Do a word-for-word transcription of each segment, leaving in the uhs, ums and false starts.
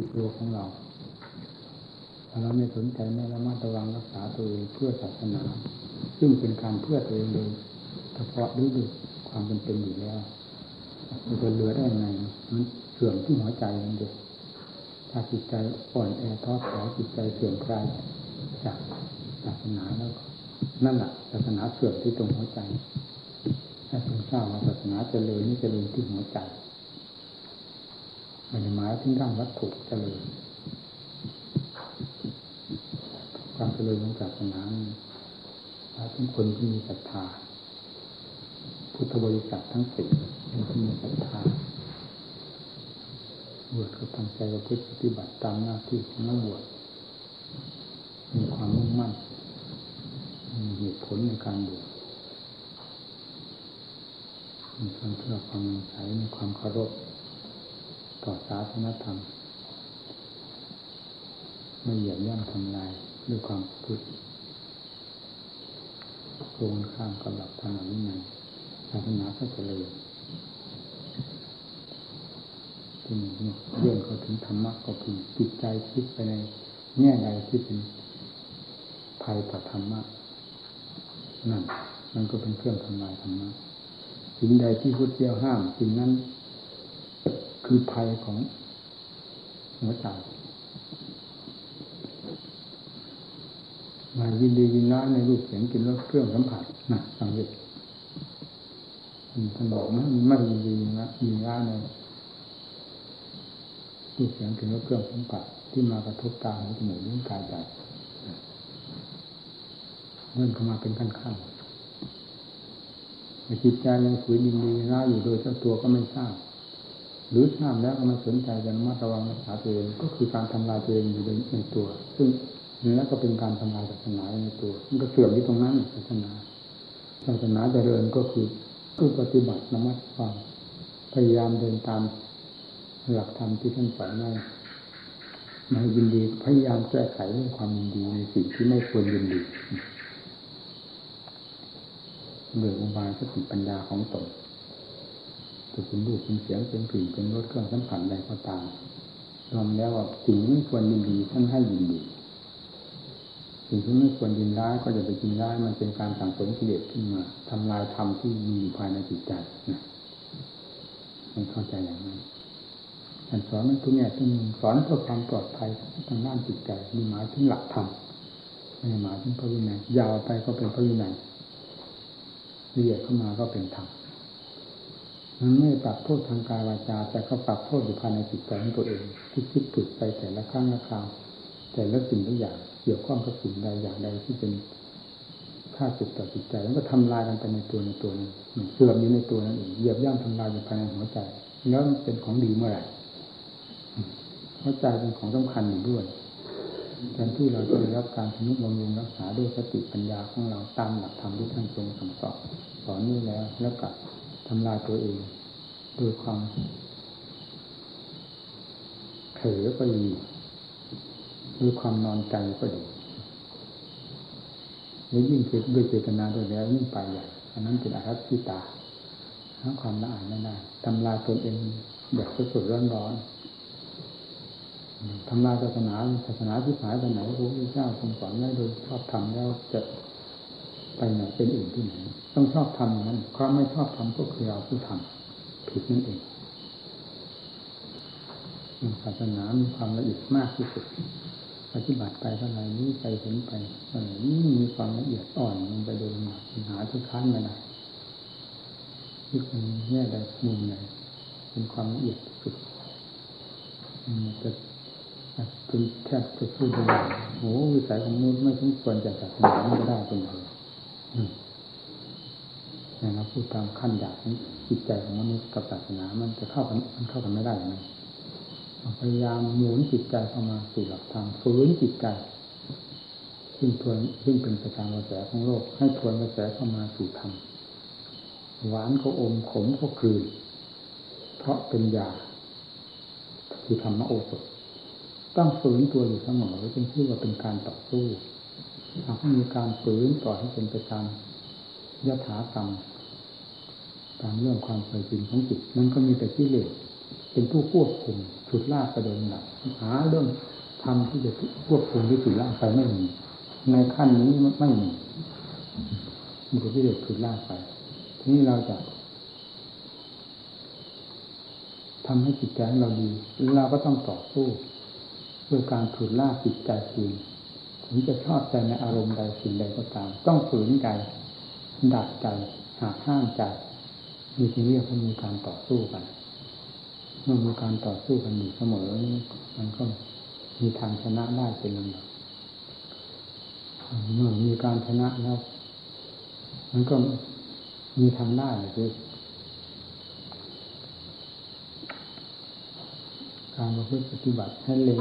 จิตตัวของเราถ้าเราไม่สนใจไม่ระมัดระวังรักษาตัวเองเพื่อศาสนาซึ่งเป็นการเพื่อตัวเองเลยเฉพาะด้วยความจำเป็นอยู่แล้วมันจะเหลือได้ยังไงมันเสื่อมที่หัวใจนั่นเองถ้าจิตใจอ่อนแอท้อถอยจิตใจเสื่อมคลายจากศาสนาแล้วนั่นแหละศาสนาเสื่อมที่ตรงหัวใจถ้าคุณทราบว่าศาสนาเจริญนี่เจริญที่หัวใจไม่ได้หมายถึงด้านวัตถุเจริญความเจริญของศาสนาเป็นคนที่มีศรัทธาพุทธบริษัททั้งสี่เป็นคนมีศรัทธาบวชก็ตั้งใจประพฤติปฏิบัติตามหน้าที่ของนักบวชมีความมุ่งมั่นมีเหตุผลในการบวชมีความเชื่อความมั่นใจมีความเคารพต่อศาสนธรรมไม่เหยียบย่ำทำลายด้วยความพุทธโครงข้างกับหลักธรรมวินัยศาสนาก็เจริญที่เรื่องเขาถึงธรรมะก็คือจิตใจคิดไปในแง่ใดที่เป็นภัยต่อธรรมะนั่นมันก็เป็นเครื่องทำลายธรรมะสิ่งใดที่พุทธเจ้าห้ามสิ่งนั้นคือภัยของหัวใจมายินดียินร้ายในรูปเสียงกินรสเครื่องสัมผัสนะสังเกตท่านบอกนะไม่ยินดีนะยินร้ายในรูปเสียงกินรสเครื่องสัมผัสที่มากระทบตาหูจมูกลิ้นกายใจเลื่อนเข้ามาเป็นขั้นขั้นจิตใจในขุยยินดีร้ายอยู่โดยเจ้าตัวก็ไม่ทราบหรือทราบแล้วก็มาสนใจจะระมัดระวังรักษาตัวเองก็คือการทำลายตัวเองอยู่ในตัวซึ่งแล้วก็เป็นการทำลายศาสนาในตัวมันก็เสื่อมที่ตรงนั้นศาสนาศาสนาเจริญก็คือคือปฏิบัติระมัดระวังพยายามเดินตามหลักธรรมที่ท่านสอนให้ไม่ยินดีพยายามแก้ไขเรื่องความยินดีในสิ่งที่ไม่ควรยินดีโดยอุบายสติปัญญาของตนจะเป็นรูปเป็นเสียงเป็นกลิ่นเป็นรสเครื่องสัมผัสใดก็ตามรวมแล้วว่าสิ่งที่ไม่ควรยินดีท่านให้ยินดีสิ่งที่ไม่ควรยินร้ายก็จะไปยินร้ายมันเป็นการสั่งสมกิเลสขึ้นมาทำลายธรรมที่มีอยู่ภายในจิตใจนะไม่เข้าใจอย่างนั้นการสอนนั้นทุกอย่างต้องสอนเพื่อความปลอดภัยทางด้านจิตใจมีหมายถึงหลักธรรมไม่หมายถึงพระวินัยยาวไปก็เป็นพระวินัยละเอียดเข้ามาก็เป็นธรรมมันไม่ปรับโทษทางกายวาจาแต่ก็ปรับโทษอยู่ภายในจิตใจของตัวเองที่คิดฝึกไปแต่ละครั้งละคราวแต่ละสิ่งละอย่างเกี่ยวข้องกับสิ่งใดอย่างใดที่เป็นค่าสุดต่อจิตใจแล้วก็ทำลายกันไปในตัวในตัวนั้นเสื่อมอยู่ในตัวนั้นเองเหยียบย่ำทำลายอยู่ภายในหัวใจแล้วเป็นของดีเมื่อไหร่หัวใจเป็นของสำคัญอยู่ด้วยแทนที่เราจะได้รับการทนุบำรุงรักษาด้วยสติปัญญาของเราตามหลักธรรมที่ท่านทรงสั่งสอนสอนนี่แล้วแล้วกับทำลายตัวเองโดยความเผลอก็ดีโดยความนอนใจก็ดีและยิ่งเกิดด้วยเจตนาโดยแล้วยิ่งไปใหญ่อันนั้นเป็นอาภัพที่ตาหาความละอายไม่ได้ทำลายตัวเองแบบสดๆร้อนๆทำลายศาสนาศาสนาที่หายไปไหนพระพุทธเจ้าทรงสอนได้โดยชอบธรรมแล้วจะไปไหนเป็นอื่นที่ไหนต้องชอบทำนั้นความไม่ชอบทำก็คือเราผู้ทำผิดนั่นเองศาสนามีความละเอียดมากที่สุดปฏิบัติไปเท่าไหร่นี้ไปเห็นไปเท่าไหร่นี้มีความละเอียดอ่อนลงไปโดยหมดหาทุกขั้นไม่ได้ยึดในแง่ใดมุมไหนเป็นความละเอียดสุดจะเป็นแทบจะพูดได้โอ้วิสัยของมุมไม่สมควรจะศาสนาไม่ได้เป็นเลยเนี่ยเราพูดตามขั้นอยากของจิตใจของมนุษย์กับศาสนามันจะเข้ากันมันเข้ากันไม่ได้ไหมพยายามหมุนจิตใจเข้ามาสู่หลักธรรมฝืนจิตใจซึ่งทวนซึ่งเป็นประการกระแสของโลกให้ทวนกระแสเข้ามาสู่ธรรมหวานก็อมขมก็กลืนเพราะเป็นยาคือธรรมโอสถต้องฝืนตัวอยู่เสมอจึงชื่อว่าเป็นการต่อสู้หากมีการฝืนต่อให้เป็นประการยถากรรมตามเรื่องความเคยชินของจิตนั้นก็มีแต่กิเลส เป็นผู้ควบคุมฉุดลากไปโดยหนักหาเรื่องทำที่จะควบคุมที่ฉุดลากไปไม่มีในขั้นนี้ไม่มีมันก็พิเศษฉุดลากไปทีนี้เราจะทำให้จิตใจของเราดีเราก็ต้องต่อสู้ด้วยการฝืนล่าจิตใจจริงถึงจะชอบใจในอารมณ์ใดสิ่งใดก็ตามต้องฝืนใจดัดใจหาห้ามใจมีที่เรียกว่ามีการต่อสู้กันเมื่อมีการต่อสู้กันอยู่เสมอมันก็มีทางชนะได้เป็นลำดับเมื่อมีการชนะแล้วมันก็มีทางได้เลยคือการประพฤติปฏิบัติให้เล็ง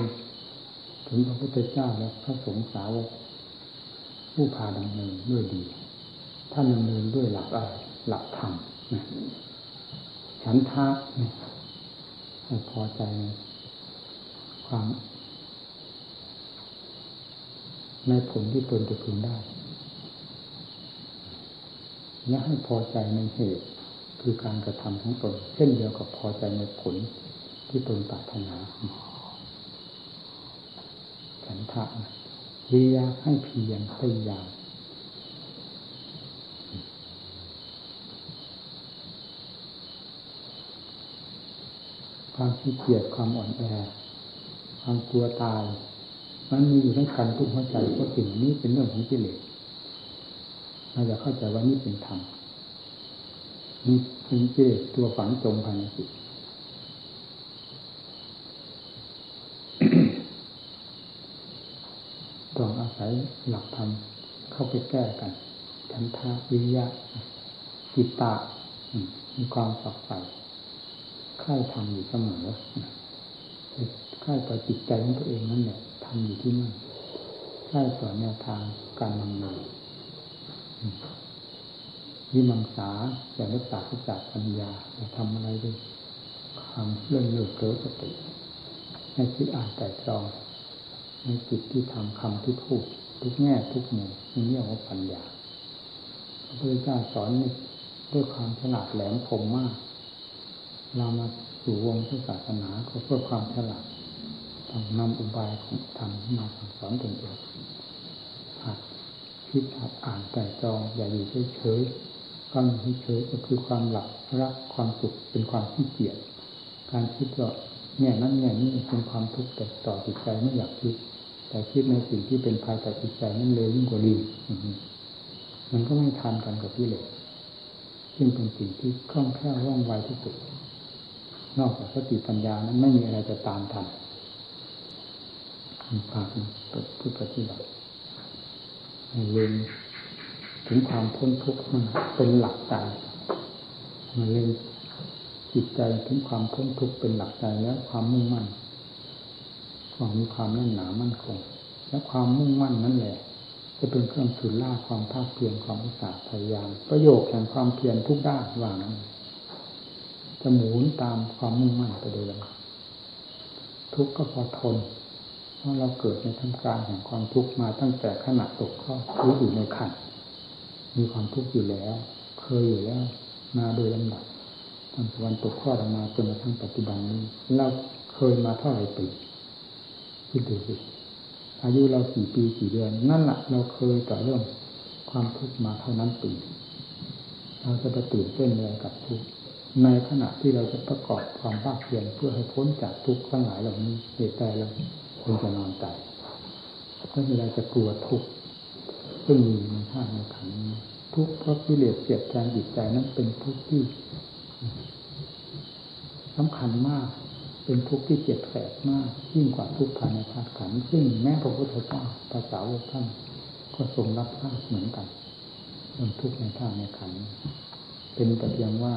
ถึงพระพุทธเจ้าและพระสงฆ์สาวกผู้พาดำเนินด้วยดีท่านดำเนินด้วยหลักอะไรหลักธรรมฉันทะให้พอใจความในผลที่ตนจะพึงได้และให้พอใจในเหตุคือการกระทำของตนเช่นเดียวกับพอใจในผลที่ตนปรารถนาฉันทะเรียกให้เพียรพยายามความขี้เกียจความอ่อนแอความกลัวตายมันมีอยู่ในกันทุกหัวใจเพราะสิ่งนี้เป็นเรื่องของกิเลสเราจะเข้าใจว่านี่เป็นธรรมนี่เป็นกิเลสตัวฝังจมภายในจิตต้องอาศัยหลักธรรมเข้าไปแก้กันฉันทะวิริยะจิตตะมีความฝักใฝ่ใคร่ทำอยู่เสมอใคร่ต่อจิตใจของตัวเองนั่นแหละทำอยู่ที่นั่นใคร่ต่อแนวทางการดำเนินวิมังสาอย่ารักษาพิจารปัญญาอย่าทำอะไรด้วยความเลื่อนเลอะเทอะสติให้คิดอ่านแต่จองในจิตที่ทำคำที่พูดทุกแง่ทุกมุมนี่เรียกว่าปัญญาพระพุทธเจ้าสอนนี่ด้วยความฉลาดแหลมคมมากเรามาสู่วงพุทธศาสนาก็เพื่อความฉลาดต้องนำอุบายของธรรมมาสั่งสอนตนเองหัดคิดหัดอ่านไต่ตรองอย่าอยู่เฉยๆความอยู่เฉยก็คือความหลับรักความสุขเป็นความขี้เกียจการคิดก็แง่นั้นแง่นี้เป็นความทุกข์แต่ต่อจิตใจไม่อยากคิดแต่คิดในสิ่งที่เป็นภัยต่อจิตใจนั่นเลยยิ่งกว่าดีมันก็ไม่ทันกันกับที่เลยซึ่งเป็นสิ่งที่คล่องแคล่วว่องไวที่สุดนอกจากสติปัญญานั้นไม่มีอะไรจะตามทันมีความผู้ปฏิบัติให้เล็งถึงความพ้นทุกข์มันเป็นหลักใจมันเล็งจิตใจถึงความพ้นทุกข์เป็นหลักใจและความมุ่งมั่นความมีความแน่นหนามั่นคงและความมุ่งมั่นนั่นแหละจะเป็นเครื่องถือล่าความภาคเพียรความอุตสาหพยายามประโยชน์แห่งความเพียรทุกด้านหวังจะหมุนตามความมุ่งมั่นไปโดยลำดับทุกข์ก็พอทนเพราะเราเกิดในท่ามกลางแห่งความทุกข์มาตั้งแต่ขณะตกข้อรู้อยู่ในขันมีความทุกข์อยู่แล้วเคยอยู่แล้วมาโดยลำดับตั้งแต่วันตกข้อมาจนกระทั่งปัจจุบันนี้เราเคยมาเท่าไหร่ปีคิดดูสิอายุเรากี่ปีกี่เดือนนั่นแหละเราเคยต่อเรื่องความทุกข์มาเท่านั้นปีเราจะไปตื่นเต้นอะไรกับทุกข์ในขณะที่เราจะประกอบความภาคเพียรเพื่อให้พ้นจากทุกข์ทั้งหลายเหล่านี้เหตุใดเราควรจะนอนใจไม่มีอะไรจะกลัวทุกข์ซึ่งมีในท่าในขันทุกข์เพราะกิเลสเสียดแทงจิตใจนั้นเป็นทุกข์ที่สำคัญมากเป็นทุกข์ที่เจ็บแสบมากยิ่งกว่าทุกข์ภายในธาตุขันธ์ซึ่งแม้พระพุทธเจ้าพระสาวกท่านก็ทรงรับทราบเหมือนกันเป็นทุกข์ในธาตุในขันธ์เป็นแต่เพียงว่า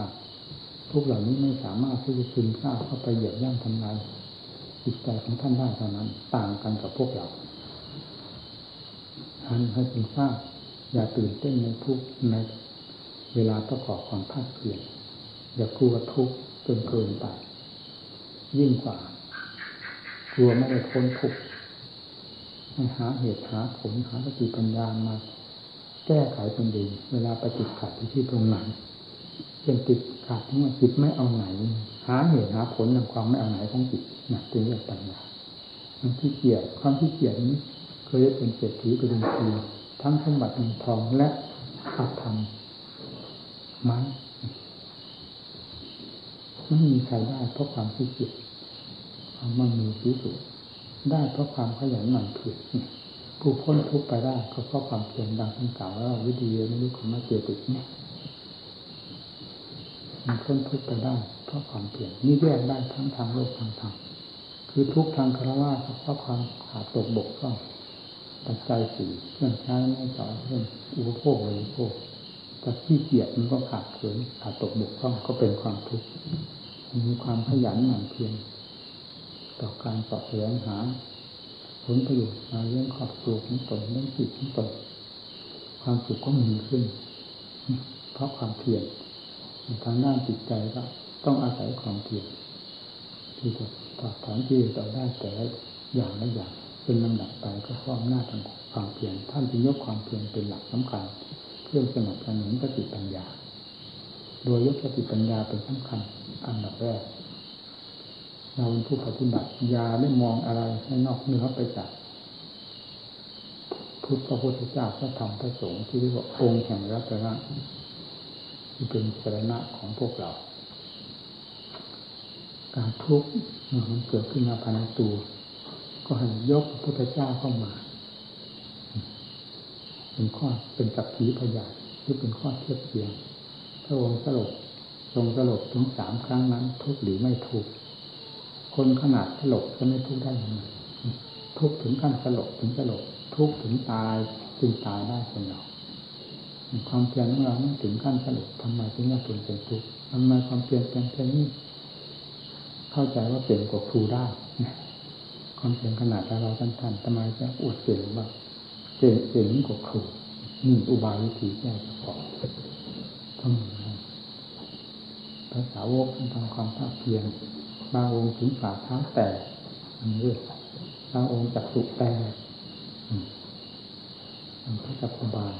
ทุกเหล่านี้ไม่สามารถที่จะซึมซาบเข้าไปเหยียบย่ำทำลายจิตใจของท่านได้เท่านั้นต่างกันกับพวกเราท่านให้ซึมซาบอย่าตื่นเต้นในทุกข์ในเวลาประกอบความภาคเพียรอย่ากลัวทุกข์จนเกินไปยิ่งกว่ากลัวไม่ได้พ้นทุกข์ให้หาเหตุหาผลหาสติปัญญามาแก้ไขตนเองเวลาประจิตขัดที่ตรงไหน เป็นติดขาดทั้งหมดจิตไม่เอาไหนหาเหตุหาผลในความไม่เอาไหนของจิตหนักจึงเรียกปัญญามันขี้เกียจความขี้เกียจนี้เคยเป็นเศรษฐีเป็นดังทีทั้งสมบัติเงินทองและอัตธรรมมันไม่มีใครได้เพราะความขี้เกียจมันมีที่สุดได้เพราะความขยันหมั่นเพียรผู้พ้นทุกข์ไปได้ก็เพราะความเพียรดังที่กล่าวว่าวิธีไม่รู้คำว่าเจติกนี่มันพ้นทุกข์ไปได้เพราะความเพียรนี่แยกได้ทั้งทางโลกทางธรรมคือทุกข์ทางคารวะเพราะความขาดตกบกพร่องปัจจัยสี่เครื่องใช้ไม่ต่อเรื่องอุปโภคบริโภคแต่ขี้เกียจมันก็ขาดเกินขาดตกบกพร่องก็เป็นความทุกข์มีความขยันหมั่นเพียรต่อการสอบแสวงหาผลประโยชน์มาเรื่องครอบครัวของตนเรื่องจิตของตนความสุขก็มีขึ้นเพราะความเพียรทางด้านจิตใจก็ต้องอาศัยความเพียรที่จะต่อถอนที่ต่อได้แต่อย่างละอย่างเป็นลำดับไปก็ข้อมหน้าทางความเพียรท่านจึงยกความเพียรเป็นหลักสำคัญเพื่อสนับสนุนสติปัญญาโดยยกสติปัญญาเป็นสำคัญอันดับแรกเราเป็นผู้ปฏิบัติยาไม่มองอะไรให้นอกเหนือไปจากพุทธพระพุทธเจ้าพระธรรมพระสงฆ์ที่เรียกว่าองค์แห่งรัตนะที่เป็นสรณะของพวกเราการทุกข์มันเกิดขึ้นมาภายในตัวก็ให้ยกพระพุทธเจ้าเข้ามาเป็นข้อเป็นสักขีพยานหรือเป็นข้อเทียบเทียมพระองค์สลบทรงสลบถึงสามครั้งนั้นทุกข์หรือไม่ทุกข์คนขนาดสลบจะไม่ทุกข์ได้ยังไงทุกข์ถึงขั้นสลบถึงสลบทุกข์ถึงตายจึงตายได้คนเราความเพียรของเราถึงขั้นสลบทำไมถึงจะเป็นเป็นทุกข์ทำไมความเพียรเป็นแค่นี้เข้าใจว่าเปลี่ยนกว่าครูได้ความเพียรขนาดเราท่านท่านทำไมจะอวดเก่งบ้างเก่งเก่งยิ่งกว่าครูนี่อุบายวิธีแก้เฉพาะต้องภาษาวกทำความภาคเพียรบางองค์ถึงฝ่าเท้าแตกเรื่อยบางองค์จับสุกแตกพระจักรบาล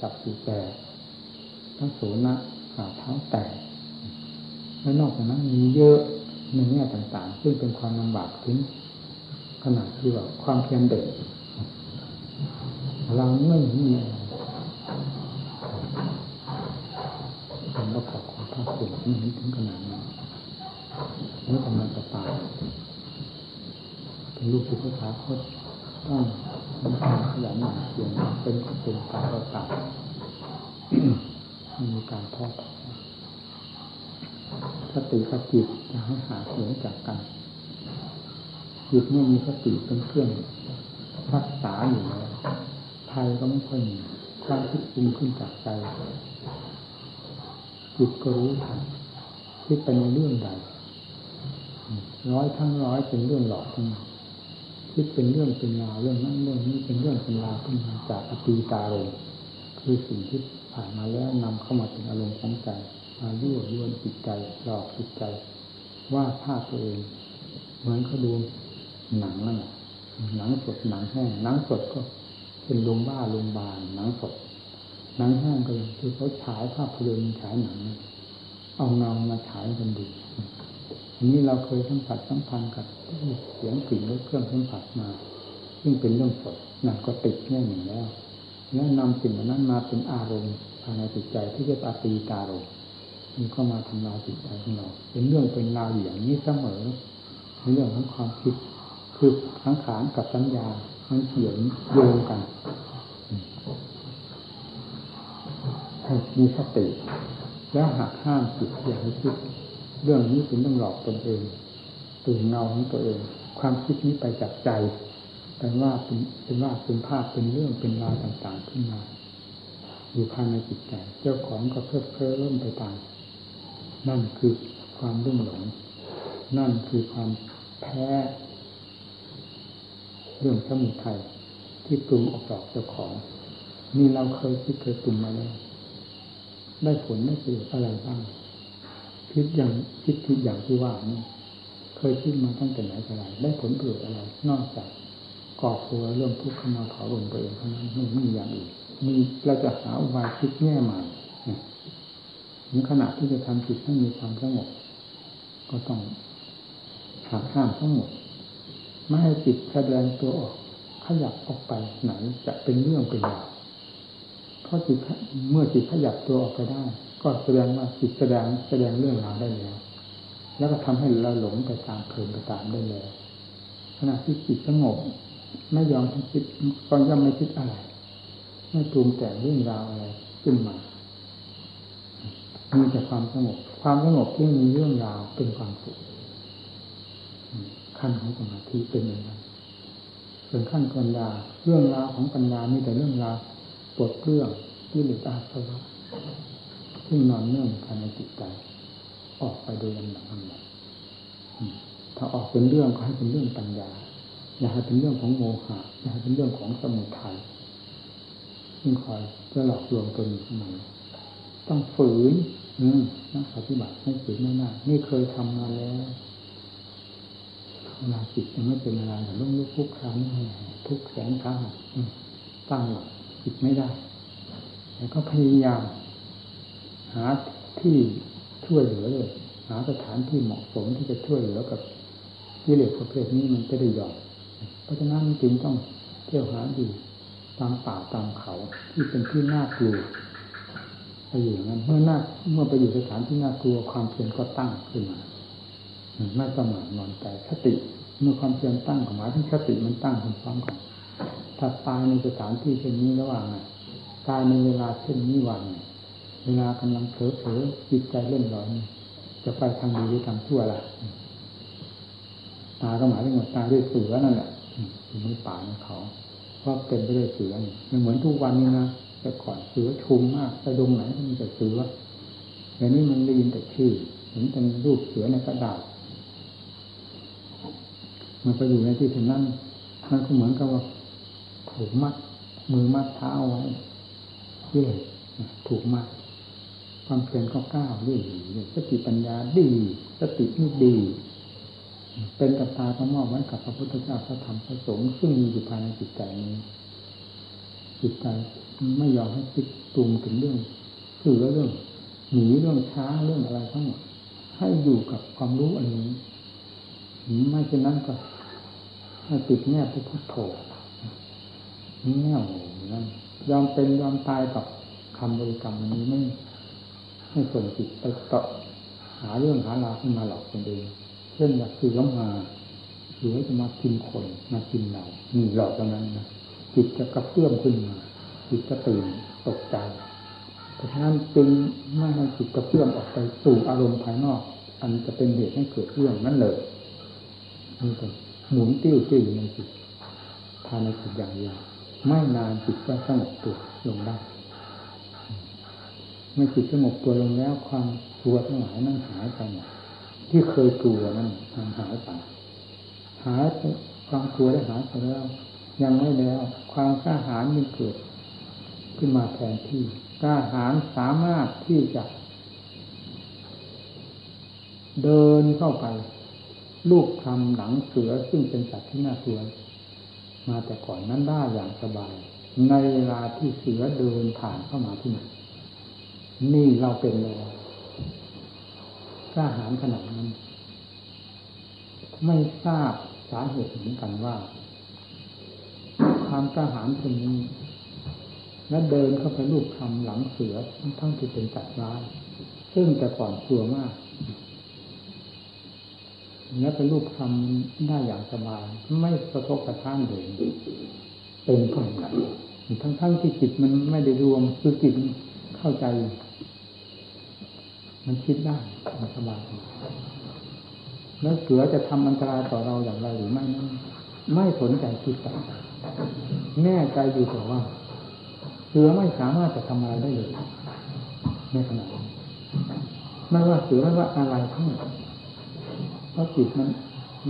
จับสุกแตกพระโสนะฝ่าเท้าแตกและนอกจากนั้นมีเยอะในแง่ต่างๆซึ่งเป็นความลำบากถึงขนาดที่ว่าความเพียรเด็กเราไม่มีผมก็ขอบคุณพระคุณที่นี้ถึงขนาดนั้นนี่ทำงานต่างๆเป็นลูกศิษย์พระสาคตต้องมีความขยันหมั่นเพียรเป็นกระตุ้นตาต่างๆมีการทอดสติกับจิตจะให้หาเสียงจากกันจิตไม่มีสติเป็นเครื่องรักษาอยู่แล้วภัยก็ไม่ค่อยมีความคิดปรุงขึ้นจากใจจิตก็รู้ทันคิดไปในเรื่องใดร้อยทั้งร้อยเป็นเรื่องหลอกขึ้นมาคิดเป็นเรื่องเป็นราวเรื่องนั้นเรื่องนี้เป็นเรื่องเป็นราวขึ้นมาจากอตีตารมณ์คือสิ่งที่ผ่านมาแล้วนำเข้ามาเป็นอารมณ์ของใจมายั่วยวนจิตใจหลอกจิตใจว่าภาพตัวเองเหมือนเขาดูหนังนั่นแหละหนังสดหนังแห้งหนังสดก็เป็นโรงบ้าโรงบาลหนังสดหนังแห้งก็คือเขาฉายภาพพลอยฉายหนังเอาเงามาฉายกันดูอันนี้เราเคยสัมผัสสัมพันธ์กับเสียงกลิ่นรสเครื่องสัมผัสมาซึ่งเป็นเรื่องสดนั่นก็ติดแน่หนึ่งแล้วแล้วนำสิ่งนั้นมาเป็นอารมณ์ภายในจิตใจที่เรียกอาตีตารมณ์มันก็มาทำลายจิตใจของเราเป็นเรื่องเป็นราวอย่างนี้เสมอในเรื่องของความคิดคือสังขารกับสัญญามันเกี่ยวโยงกันให้มีสติแล้วหักห้ามจิตอย่าให้คิดเรื่องนี้เป็นเรื่องหลอกตนเองตื่นเงาของตัวเองความคิดนี้ไปจากใจแต่ว่าเป็นเป็นว่าเป็นภาพเป็นเรื่องเป็นราวต่างๆขึ้นมาอยู่ภายในจิตใจเจ้าของก็เพิ่มเพิ่มเริ่มไปตามนั่นคือความรุ่มหลงนั่นคือความแพ้เรื่องสมุทัยที่ปรุงออกดอกเจ้าของนี่เราเคยคิดเคยปรุงมาแล้วได้ผลได้ประโยชน์อะไรบ้างคิดอย่างคิดคิดอย่างที่ว่านี่เคยคิดมาตั้งแต่ไหนแต่ไรได้ผลประโยชน์อะไรนอกจากก่อตัวเรื่องทุกข์ขึ้นมาเผาลนตัวเองเท่านั้นไม่มีอย่างอื่นมีเราจะหาอุบายคิดแง่ใหม่ ถึงขณะที่จะทำจิตให้มีความสงบก็ต้องหักห้ามทั้งหมดไม่ให้จิตแสดงตัวออกขยับออกไปไหนจะเป็นเรื่องเป็นราวเพราะจิตเมื่อจิตขยับตัวออกไปได้ก็แสดงว่าจิตแสดงแสดงเรื่องราวได้แล้วแล้วก็ทำให้เราหลงไปตามเพลินไปตามได้แล้วขณะที่จิตสงบไม่ยอมคิดก็ย่อมไม่คิดอะไรไม่ปรุงแต่งเรื่องราวอะไรขึ้นมามีแต่ความสงบความสงบที่มีเรื่องราวเป็นความสุขขั้นของสมาธิเป็นอย่างนั้นส่วนขั้นปัญญาเรื่องราวของปัญญามีแต่เรื่องราวปลดเปลื้องที่เหลืออาสวะที่นอนเนื่องภายในจิตใจออกไปโดยลำดับลำดับถ้าออกเป็นเรื่องก็ให้เป็นเรื่องปัญญาอย่าให้เป็นเรื่องของโมหะอย่าให้เป็นเรื่องของสมุทัยยิ่งคอยจะหลอกลวงตัวเองมาต้องฝืนนักปฏิบัติไม่ฝืนไม่ได้นี่เคยทำมาแล้วเวลาจิตยังไม่เป็นอะไรแต่ลุ่มลุกทุกครั้งทุกแสนครั้งตั้งหลักจิตไม่ได้แล้วก็พยายามหาที่ช่วยเหลือเลยหาสถานที่เหมาะสมที่จะช่วยเหลือกับกิเลสประเภทนี้มันจะได้ยอมเพราะฉะนั้นจึงต้องเที่ยวหาอยู่ตามป่าตามเขาที่เป็นที่น่ากลัวไปอยู่นั้นเมื่อน่าเมื่อไปอยู่สถานที่น่ากลัวความเพียรก็ตั้งขึ้นมาไม่ประมาทนอนใจสติเมื่อความเพียรตั้งของหมายถึงสติมันตั้งเป็นพร้อมกันถ้าตายในสถานที่เช่นนี้ระหว่างไงตายในเวลาเช่นนี้วันเวลากำลังเผลอเผลอจิตใจเล่นหลอนจะไปทางดีหรือทางชั่วล่ะตาก็หมายถึงตาด้วยเสือนั่นแหละไม่ป่าในเขาเพราะเป็นไปด้วยเสือมันเหมือนทุกวันนี้นะแต่ก่อนเสือชุมมากไปดงไหนก็มีแต่เสือแต่นี่มันได้ยินแต่ชื่อเห็นเป็นรูปเสือในกระดาษมันไปอยู่ในที่ถึงนั่นมันก็เหมือนกับว่าถูกมัดมือมัดเท้าไว้เรื่อยถูกมัดความเพียรก็ก้าวเรื่อยสติปัญญาดีสตินี่ดีเป็นกับตาต้องมอบไว้กับพระพุทธเจ้าพระธรรมพระสงฆ์ซึ่งมีอยู่ภายในจิตใจนี้จิตใจไม่ยอมให้คิดปรุงถึงเรื่องเสือเรื่องหนีเรื่องช้าเรื่องอะไรทั้งหมดให้อยู่กับความรู้อันนี้ไม่เช่นนั้นก็ให้ติดแนบที่พุทโธแนวนั้นยอมเป็นยอมตายกับคำบริกรรมอันนี้ไม่ให้ส่งจิตไปต่อหาเรื่องหาราวขึ้นมาหลอกตนเองเช่นอยากซื้อล้มมาหรือจะมากินคนมากินเรานี่หลอกตรงนั้นนะจิตจะกระเพื่อมขึ้นมาจิตจะตื่นตกใจเพราะฉะนั้นจึงไม่ให้จิตกระเพื่อมออกไปสู่อารมณ์ภายนอกอันจะเป็นเหตุให้เกิดเรื่องนั้นเลยมันก็หมุนติ้วติ้วอยู่ในจิตภายในจิตอย่างเดียวไม่นานจิตก็สงบตัวลงได้เมื่อจิตสงบตัวลงแล้วความกลัวทั้งหลายนั่งหายไปที่เคยกลัวนั่นมันหายไปหายไปความกลัวได้หายไปแล้วยังไม่แล้วความกล้าหาญมันเกิดขึ้นมาแทนที่กล้าหาญสามารถที่จะเดินเข้าไปลูกคำหนังเสือซึ่งเป็นสัตว์ที่น่ากลัวมาแต่ก่อนนั้นได้อย่างสบายในเวลาที่เสือเดินผ่านเข้ามาที่นี่นี่เราเป็นแล้วกล้าหาญขนาดนั้นไม่ทราบสาเหตุเหมือนกันว่าความกล้าหาญคนนี้และเดินเข้าไปลูกคำหลังเสือทั้งที่เป็นสัตว์ร้ายซึ่งแต่ก่อนกลัวมากและเป็นลูกคำได้อย่างสบายไม่กระทบกระทั่งเลยเป็นผลกันทั้งๆที่จิตมันไม่ได้รวมคือจิตเข้าใจมันคิดได้มันสบายแล้วเสือจะทำอันตรายต่อเราอย่างไรหรือไม่นั้นไม่สนใจคิดแต่แน่ใจอยู่แต่ว่าเสือไม่สามารถจะทำอะไรได้เลยในขณะนั้นไม่ว่าเสือไม่ว่าอะไรทั้งหมดเพราะจิตมัน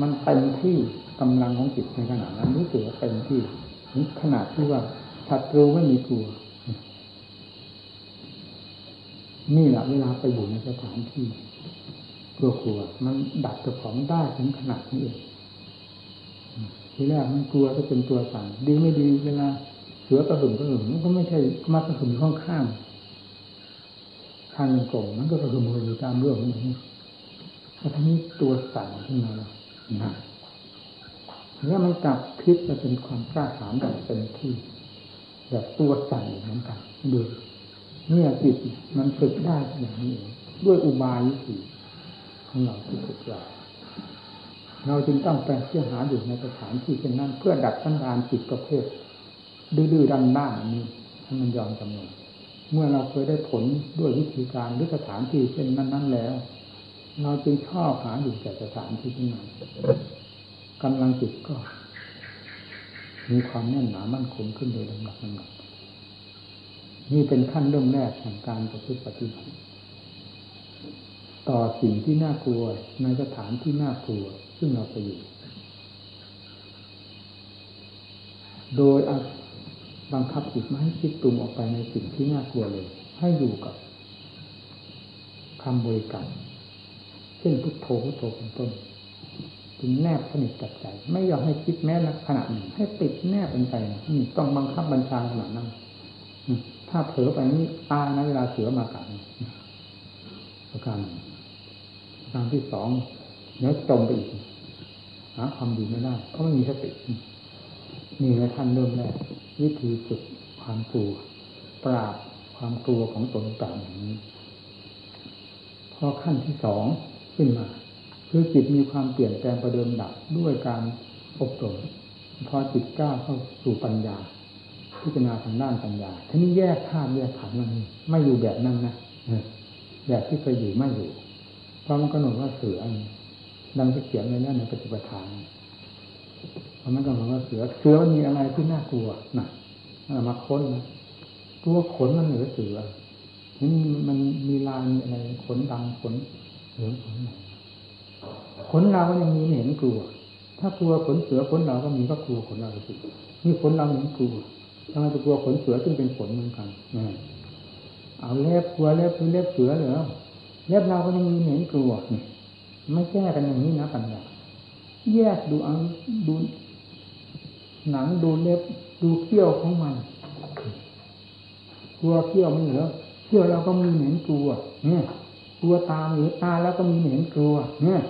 มันเต็มที่กำลังของจิตในขณะนั้นรู้สึกว่าเต็มที่ขนาดที่ว่าศัตรูไม่มีกลัวนี่แหละเวลาไปอยู่ในสถานที่กลัวๆมันดับตัวของได้ถึงขนาดนี้เองทีแรกมันกลัวก็เป็นตัวสั่นดีไม่ดีเวลาเสือกระหึ่มกระหึ่มมันก็ไม่ใช่มากระหึ่มข้างๆค การเดินกลมนั้นก็คือมืออยู่ตามเรื่องนี้แต่ทีนี้ตัวสั่นขึ้นมาแล้วนะแล้วมันกลับพลิกจะเป็นความกล้าหาญแบบเต็มที่แบบตัวสั่นเหมือนกันดูเนี่ยจิตมันฝึกได้อย่างนี้ด้วยอุบายวิธีของเราที่ฝึกเราเราจึงต้องไปเที่ยวหาอยู่ในสถานที่เช่นนั้นเพื่อดัดสันดานจิตประเภทดื้อๆดันด้านนี้ให้มันยอมจำนนเมื่อเราเคยได้ผลด้วยวิธีการหรือสถานที่เช่นนั้นๆแล้วเราจึงชอบหาอยู่แต่สถานที่ที่นั้นกำลังจิตก็มีความแน่นหนามั่นคงขึ้นโดยลำดับลำดับนี่เป็นขั้นเริ่มแรกของการประพฤติปฏิบัติต่อสิ่งที่น่ากลัวในสถานที่น่ากลัวซึ่งเราไปอยู่โดยบังคับจิตไม่ให้คิดปรุงออกไปในสิ่งที่น่ากลัวเลยให้อยู่กับคำบริกรรมเช่นพุทโธพุทโธเป็นต้นถึงแนบสนิทกับใจไม่ยอมให้คิดแม้แต่ขณะหนึ่งให้ติดแนบเป็นใจนี่ต้องบังคับบัญชาขนาดนั้นถ้าเผลอไปนี่ตายนะเวลาเสือมากัดประการประการที่สองเนื้อจมไปอีกหาความดีไม่ได้เพราะไม่มีสติมีในขั้นเริ่มแรกวิธีฝึกความกลัวปราบความกลัวของตนต่างอย่างนี้พอขั้นที่สองขึ้นมาคือจิตมีความเปลี่ยนแปลงประเดิมดับด้วยการอบรมพอจิตก้าวเข้าสู่ปัญญาพิจารณาทางด้านปัญญาทีนี้แยกธาตุแยกขันธ์มันไม่อยู่แบบนั้นนะแบบที่เคยอยู่ไม่อยู่เพราะมันกำหนดว่าเสือดังที่เขียนในนั้นในปฏิปทาเพราะมันกำหนดว่าเสือเสือมันมีอะไรที่น่ากลัวนะมาค้นนะตัวขนมันเหนือเสือนี่มันมีลายอะไรขนดำขนเหลืองขนไหนขนเราก็ยังมีเห็นกลัวถ้ากลัวขนเสือขนเราก็มีก็กลัวขนเราสินี่ขนเราเห็นกลัวถ้าเราจะกลัวขนเสือซึ่งเป็นขนเหมือนกันเอาเล็บกลัวเล็บคือเล็บเสือเหรอเล็บเราก็ยังมีเห็นกลัวไม่แก้กันอย่างนี้นะปัญญาแยกดูเอาดูหนังดูเล็บดูเขี้ยวของมันกลัวเขี้ยวมันเหรอเขี้ยวเราก็มีเห็นกลัวเนี่ยกลัวตาหรือตาแล้วก็มีเห็นกลัวเนี่ย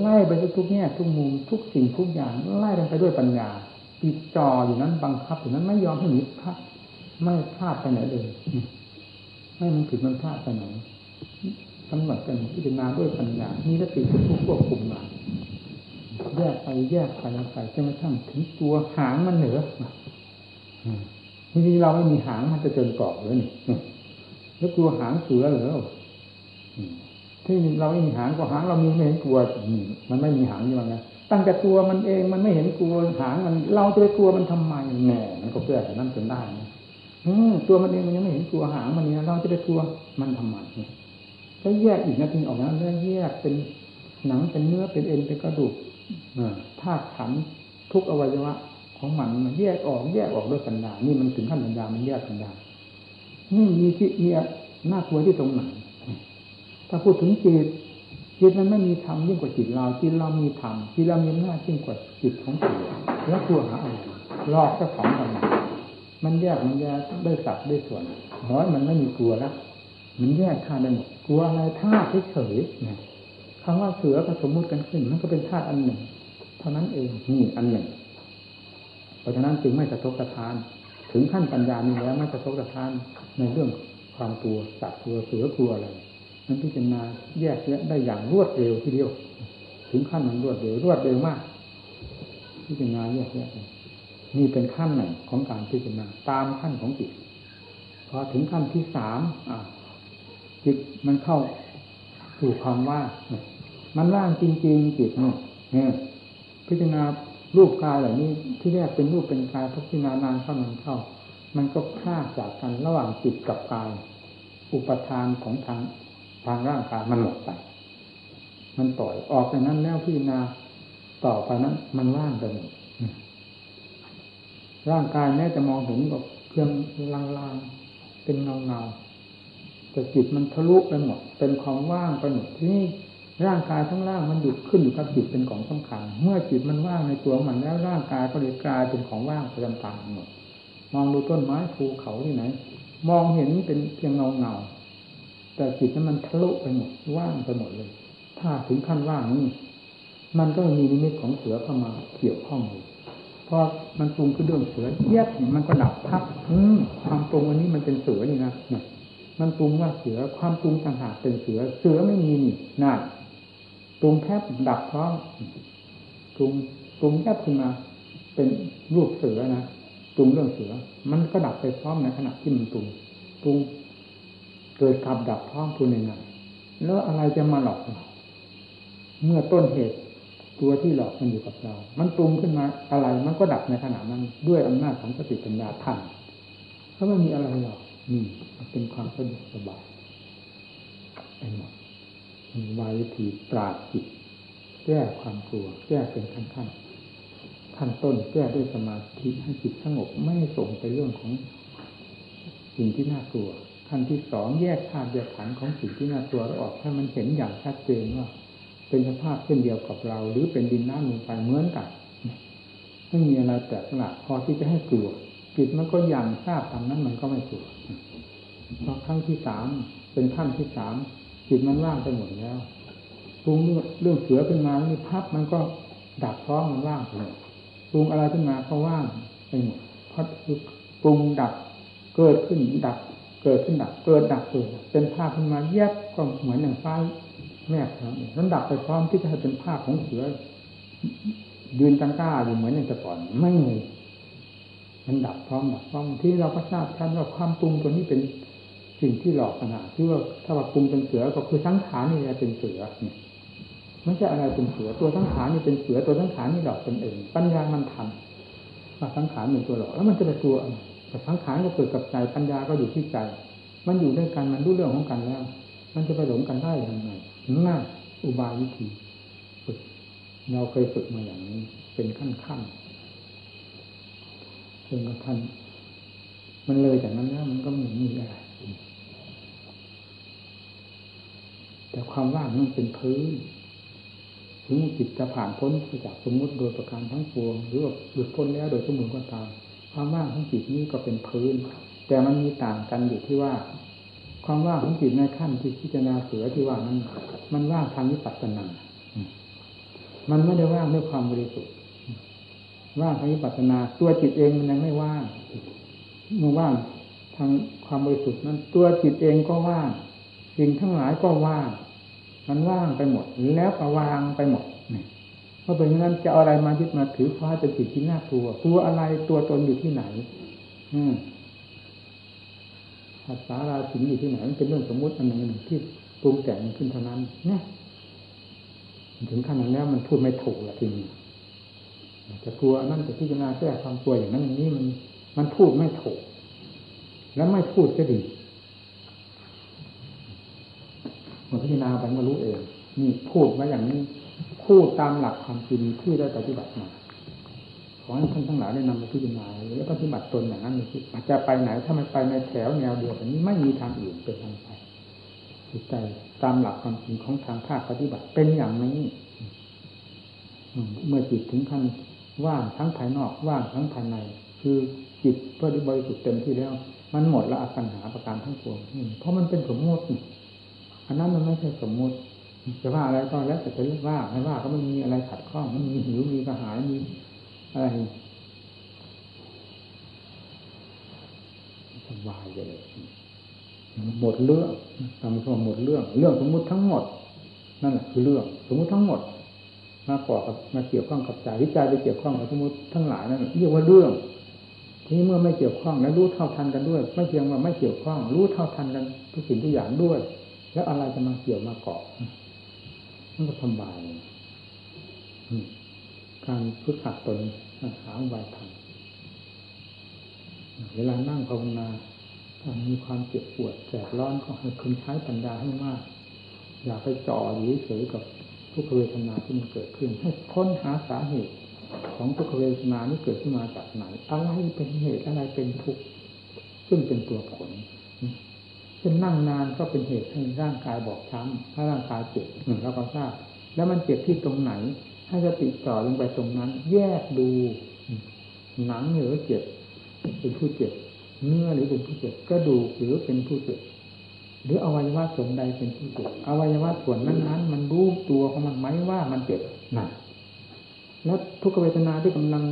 ไล่ไปทุกแง่ทุกมุมทุกสิ่งทุกอย่างไล่กันไปด้วยปัญญาติดจ่ออยู่นั้นบังคับอยู่นั้นไม่ยอมให้หนีพลาดไม่พลาดไปไหนเลยไม่มันผิดมันพลาดไปไหนกำหนดกันพิจารณาด้วยปัญญามีสติเป็นผู้ควบคุมมันแยกไปแยกไปไปจนกระทั่งถึงตัวหางมันเหนือทีนี้เราไม่มีหางมันจะเจริญกรอบเลยนี่แล้วกลัวหางเสือเหรอที่เราไม่มีหางก็หางเรามีไม่เห็นกลัวมันไม่มีหางอยู่มั้งนะตั้งแต่ตัวมันเองมันไม่เห็นกลัวหางมันเราจะไปกลัวมันทำไมแหน่มันก็เพื่อแต่นั่นจนได้นะอืมตัวมันเองมันยังไม่เห็นกลัวหางมันนี่เราจะไปกลัวมันทำไมก็แยกอีกนะทีออกนะแล้วแยกเป็นหนังเป็นเนื้อเป็นเอ็นเป็นกระดูกธาตุขันธ์ทุกอวัยวะของมันมันแยกออกแยกออกด้วยปัญญานี่มันถึงขั้นปัญญามันแยกปัญญานี่มีที่มีน่ากลัวที่ตรงไหนถ้าพูดถึงจิตจิตมันไม่มีธรรมยิ่งกว่าจิตเราจิตเรามีธรรมจิตเรามีหน้ายิ่งกว่าจิตของเสือแล้วกลัวหาอะไรลอกเจ้าของมันมันแยกมันแยกได้สับได้ส่วนน้อยมันไม่มีกลัวแล้วมันแยกธาตุได้หมดกลัวอะไรธาตุเฉยๆคำว่าเสือผสมมุติกันขึ้นมันก็เป็นธาตุอันหนึ่งเท่านั้นเองนี่อันหนึ่งเพราะฉะนั้นจึงไม่กระทบกระทานถึงขั้นปัญญานี้แล้วไม่กระทบกระทานในเรื่องความกลัวสัตว์กลัวเสือกลัวอะไรมันพิจารณาแยกแยะได้อย่างรวดเร็วทีเดียวถึงขั้นมันรวดเร็วรวดเร็วมากพิจารณาแยกแยะนี่เป็นขั้นหนึ่งของการพิจารณาตามขั้นของจิตพอถึงขั้นที่สามจิตมันเข้าสู่ความว่างมันว่างจริงๆจิตเนี่ยพิจารณารูปกายเหล่านี้ที่แรกเป็นรูปเป็นกายพิจารณานานเข้ามันเข้ามันก็พลาดจากกันระหว่างจิตกับกายอุปทานของทางทางร่างกายมันหมดไปมันปล่อยออกจากนั้นแล้วพิจารณาต่อไปนั้นมันว่างไปหมดร่างกายแม้จะมองเห็นก็เพียงลางๆเป็นเงาๆแต่จิตมันทะลุไปหมดเป็นความว่างไปหมดที่ร่างกายทั้งร่างมันหยุดขึ้นอยู่กับจิตเป็นของสำคัญเมื่อจิตมันว่างในตัวมันแล้วร่างกายก็เลยกลายเป็นของว่างไปต่างๆหมดมองดูต้นไม้ภูเขาที่ไหนมองเห็นเป็นเพียงเงาๆ แต่จิตนั้นมันทะลุไปหมดว่างไปหมดเลยถ้าถึงขั้นว่างนี่มันก็มีนิมิตของเสือเข้ามาเกี่ยวข้องอยู่พอมันปรุงขึ้นเรื่องเสือแยบมันก็ดับพับความปรุงอันนี้มันเป็นเสือนี่นะมันปรุงว่าเสือความปรุงต่างหากเป็นเสือเสือไม่มีนี่นั่นปรุงแคบดับท้องปรุงปรุงแคบขึ้นมาเป็นรูปเสือนะปรุงเรื่องเสือมันก็ดับไปพร้อมในขณะที่มันปรุงปรุงเกิดขับดับท้องปรุงในนั้นแล้วอะไรจะมาหลอกเมื่อต้นเหตุตัวที่หลอกมันอยู่กับเรามันปรุงขึ้นมาอะไรมันก็ดับในขณะนั้นด้วยอำนาจของสติปัญญาทันเพราะมันมีอะไรหรอกนี่เป็นความสะดวกสบายไอ้หมดมีวายุธีปราศจิตแก้ความกลัวแก้เป็นขั้นขั้นขั้นต้นแก้ด้วยสมาธิให้จิตสงบไม่ส่งไปเรื่องของสิ่งที่น่ากลัวขั้นที่สองแยกธาตุแยกขันธ์ของสิ่งที่น่ากลัวออกให้มันเห็นอย่างชัดเจนว่าเป็นสภาพเช่นเดียวกับเราหรือเป็นดินน้ำลมไฟเหมือนกันไม่มีอะไรแตกต่างพอที่จะให้กลัวจิตมันก็ยังทราบตามนั้นมันก็ไม่กลัวพอขั้นที่สามเป็นขั้นที่สามจิตมันว่างไปหมดแล้วปรุงเรื่องเสือขึ้นมาแล้วพับมันก็ดับท้องมันว่างไปหมดปรุงอะไรขึ้นมาก็ว่างไปหมดเพราะปรุงดับเกิดขึ้นดับเกิดขึ้นดับเกิดดับเกิดเป็นภาพขึ้นมาแยบก็เหมือนอย่างไฟแม่ครับนั้นดับไปพร้อมที่จะให้เป็นภาพของเสือยืนจังก้าอยู่เหมือนอย่างแต่ก่อนไม่มีมันดับพร้อมดับพร้อมที่เราก็ทราบชัดว่าความปรุงตัวนี้เป็นสิ่งที่หลอกขนาดที่ว่าถ้าว่าปรุงเป็นเสือก็คือสังขารนี่แหละเป็นเสือไม่ใช่อะไรเป็นเสือตัวสังขารนี่เป็นเสือตัวสังขารนี่หลอกตนเองปัญญามันทันว่าสังขารเป็นตัวหลอกแล้วมันจะเป็นตัวแต่สังขารก็เกิดกับใจปัญญาก็อยู่ที่ใจมันอยู่ด้วยกันมันรู้เรื่องของกันแล้วมันจะไปหลงกันได้ยังไงน่าอุบายวิธีฝึกเราเคยฝึกมาอย่างนี้เป็นขั้นๆจนกระทั่งมันเลยจากนั้นแล้วมันก็ไม่มีอะไรแต่ความว่างนั่นเป็นพื้นถึงจิตจะผ่านพ้นจากสมมติโดยประการทั้งปวงหรือว่าหลุดพ้นแล้วโดยสมบูรณ์ก็ตามความว่างของจิตนี้ก็เป็นพื้นแต่มันมีต่างกันอยู่ที่ว่าความว่างของจิตในขั้นที่พิจารณาเสือที่ว่านั้นมันว่างทางวิปัสสนามันไม่ได้ว่างด้วยความบริสุทธิ์ว่างทางวิปัสสนาตัวจิตเองมันยังไม่ว่างเมื่อว่างทางความบริสุทธิ์นั้นตัวจิตเองก็ว่างสิ่งทั้งหลายก็ว่างมันว่างไปหมดแล้วก็วางไปหมดเพราะเป็นอย่างนั้นจะเอาอะไรมายึดมาถือคว้าจะจิตที่น่ากลัวกลัวอะไรตัวตนอยู่ที่ไหนอืมภาษาราศีอยู่ที่ไหนมันเป็นเรื่องสมมติอันหนึ่งที่ปรุงแต่งขึ้นเท่านั้นนะถึงขั้นนั้นแล้วมันพูดไม่ถูกละทีนี้จะกลัวนั่นจะพิจารณาแก้ความกลัวอย่างนั้นอย่างนี้มันมันพูดไม่ถูกและไม่พูดก็ดีมันพิจารณาไปมันรู้เองนี่พูดมาอย่างนี้พูดตามหลักความจริงที่ได้ปฏิบัติมาขอให้ท่านทั้งหลายได้นำมาพิจารณาและปฏิบัติตนอย่างนั้นเลยอาจจะไปไหนถ้ามันไปในแถวแนวเดียวกันนี้ไม่มีทางอื่นเป็นทางไปจิตใจตามหลักความจริงของทางภาคปฏิบัติเป็นอย่างนี้เมื่อจิตถึงขั้นว่างทั้งภายนอกว่างทั้งภายในคือจิตพอได้บริสุทธิ์เต็มที่แล้วมันหมดละอสังหาประการทั้งปวงเพราะมันเป็นสมมติอันนั้นมันไม่ใช่สมมติจะว่าอะไรก็แล้วแต่จะเรียกว่าไม่ว่าก็มันมีอะไรขัดข้องมันมีหิวมีกระหายมีอะไรสบายเลยหมดเรื่องทำให้หมดเรื่องเรื่องสมมติทั้งหมดนั่นแหละคือเรื่องสมมติทั้งหมดมาเกาะกับมาเกี่ยวข้องกับใจวิจัยไปเกี่ยวข้องกับสมมติทั้งหลายนั่นเรียกว่าเรื่องที่เมื่อไม่เกี่ยวข้องและรู้เท่าทันกันด้วยไม่เพียงว่าไม่เกี่ยวข้องรู้เท่าทันกันทุกสิ่งทุกอย่างด้วยแล้วอะไรจะมาเกี่ยวมาเกาะนั่นก็สบายการพุทธะตนหาอุบายทำเวลานั่งภาวนาถ้ามีความเจ็บปวดแสบร้อนก็ให้คุณใช้ปัญญาให้มากอย่าไปจ่ออยู่เฉยกับทุกขเวทนาที่มันเกิดขึ้นให้ค้นหาสาเหตุของทุกขเวทนานี้เกิดขึ้นมาจากไหนอะไรเป็นเหตุอะไรเป็นทุกข์ซึ่งเป็นตัวผลเช่นนั่งนานก็เป็นเหตุให้ร่างกายบอบช้ำถ้าร่างกายเจ็บเราก็ทราบแล้วมันเจ็บที่ตรงไหนให้สติต่อลงไปตรงนั้นแยกดูหนังหรือเจ็บเป็นผู้เจ็บเนื้อหรือเป็นผู้เจ็บกระดูกหรือเป็นผู้เจ็บ หรืออวัยวะส่วนใดเป็นผู้เจ็บอวัยวะส่วนนั้นๆมันรู้ตัวของมันไหมว่ามันเจ็บหนักแล้วทุกขเวทนาที่กำลัง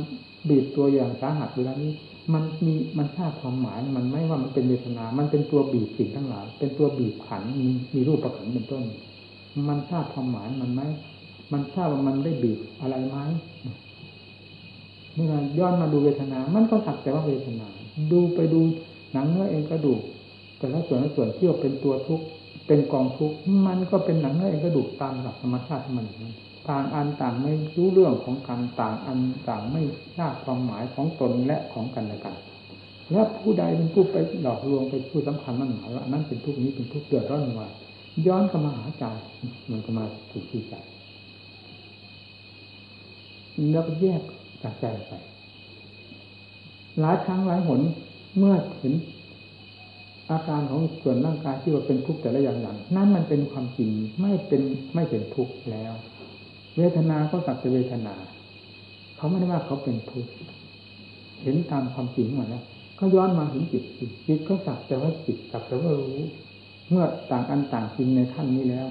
บีบตัวอย่างสาหัสเวลานี้มันมีมันทราบความหมายมันไม่ว่ามันเป็นเวทนามันเป็นตัวบีบสิ่งทั้งหลายเป็นตัวบีบขันมีมีรูปประขันเป็นต้นมันทราบความหมายมันไหมมันทราบว่ามันได้บีบอะไรไหมเมื่อย้อนมาดูเวทนามันก็สักแต่ว่าเวทนาดูไปดูหนังเนื้อเอ็นกระดูกแต่ละส่วนละส่วนที่เป็นตัวทุกข์เป็นกองทุกข์มันก็เป็นหนังเนื้อเอ็นกระดูกตามหลักธรรมชาติมันต่างอันต่างไม่รู้เรื่องของกันต่างอันต่างไม่ทราบความหมายของตนและของกันและกันและผู้ใดเป็นผู้ไปหลอกลวงไปผู้สำคัญนั่นหมายว่านั่นเป็นทุกข์นี้เป็นทุกข์เดือดร้อนว่าย้อนเข้ามาหาใจมันก็มาถูกที่ใจแล้วก็แยกจากใจไปหลายครั้งหลายหนเมื่อเห็นอาการของส่วนร่างกายที่ว่าเป็นทุกข์แต่ละอย่างอย่างนั่นมันเป็นความจริงไม่เป็นไม่เป็นทุกข์แล้วเวทนาก็สักแต่เวทนาเขาไม่ได้ว่าเขาเป็นทุกข์เห็นตามความจริงหมดแล้วก็ย้อนมาถึงจิตจิตก็สักแต่ว่าจิตสักแต่ว่ารู้เมื่อต่างอันต่างจริงในขั้นนี้แล้ว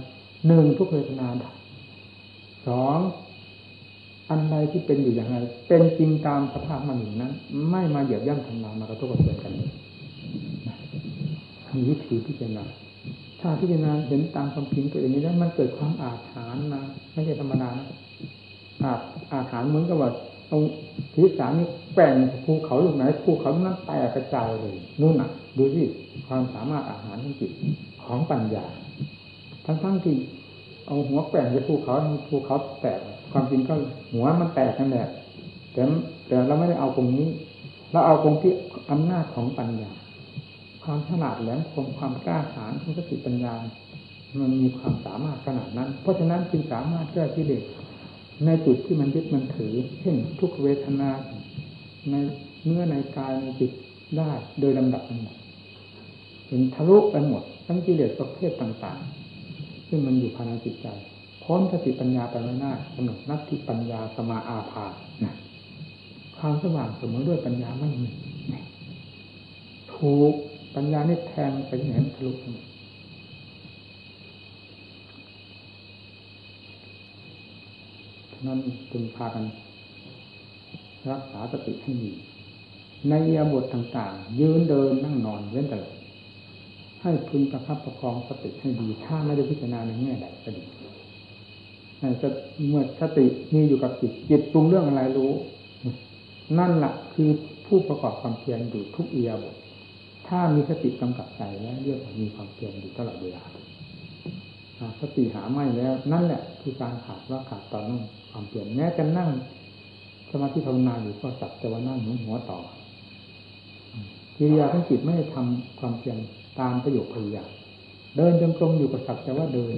หนึ่งทุกเวทนาสองอันใดที่เป็นอยู่อย่างไรเป็นจริงตามสภาพมันอย่างนั้นไม่มาเหยียบย่ำทำลายมากระทบกระเทือนกันมีวิธีพิจารณาถ้าพิจารณาเห็นตามความจริงตัวเองนี้แล้วมันเกิดความอาถรรพ์นะไม่ใช่ธรรมดานะอาอาถรรพ์เหมือนกับว่าเอาศีรษะนี่แกว่งภูเขาลูกไหนภูเขานั้นแตกกระจายเลยนู่นน่ะดูสิความสามารถอาถรรพ์ของจิตของปัญญาทั้งทั้งที่เอาหัวแกว่งไปภูเขาภูเขาแตกความจริงก็หัวมันแตกนั่นแหละแต่แต่เราไม่ได้เอาตรงนี้เราเอาตรงที่อำนาจของปัญญาความฉลาดแหลมคมความกล้าหาญของสติปัญญามันมีความสามารถขนาดนั้นเพราะฉะนั้นจึงสามารถแก้กิเลสในจุดที่มันยึดมันถือเช่นทุกเวทนาในเนื้อในกายในจิตได้โดยลำดับทั้งหมดเห็นทะลุไปหมดทั้งกิเลสประเภทต่างๆซึ่งมันอยู่ภายในจิตใจพร้อมสติปัญญาไปหน้าสนุกนักที่ปัญญาสมาอาภานะความสว่างเสมอด้วยปัญญาไม่มีถูกปัญญานี่แทงไปเห็นทะลุนั่นจึงพากันรักษาสติให้ดีในอิริยาบถต่างๆยืนเดินนั่งนอนเว้นแต่ให้พึงประคับประคองสติให้ดีถ้าไม่ได้พิจารณาในแง่ใดก็ดีเมื่อสติมีอยู่กับจิตจิตปรุงเรื่องอะไรรู้นั่นแหละคือผู้ประกอบความเพียรอยู่ทุกอิริยาบถถ้ามีสติกำกับใจแล้วเรียกว่ามีความเพียรอยู่ตลอดเวลาสติหาไม่แล้วนั่นแหละคือการขาดว่าขาดตอนนั่งความเพียรแม้จะนั่งสมาธิภาวนาอยู่ก็สักแต่ว่านั่งหนุนหัวต่อกิริยาของจิตไม่ได้ทำความเพียรตามประโยคพยายามเดินจงกรมอยู่ก็สักแต่ว่าเดิน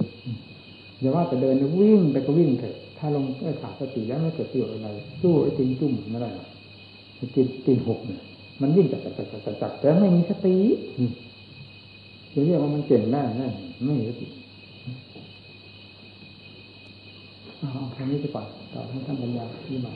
อย่าว่าแต่เดินวิ่งไปก็วิ่งเถอะถ้าลงได้ขาดสติแล้วไม่เกิดประโยชน์อะไรสู้ไอ้ติ่งจุ่มไม่ได้หรอกติ่งติ่งหกเนี่ยมันวิ่งจักจักจักจักแต่ไม่มีสติจะเรียกว่ามันเก่งได้นะไม่มีสติเอาแค่นี้ดีกว่าต่อให้ท่านปัญญาที่หมาย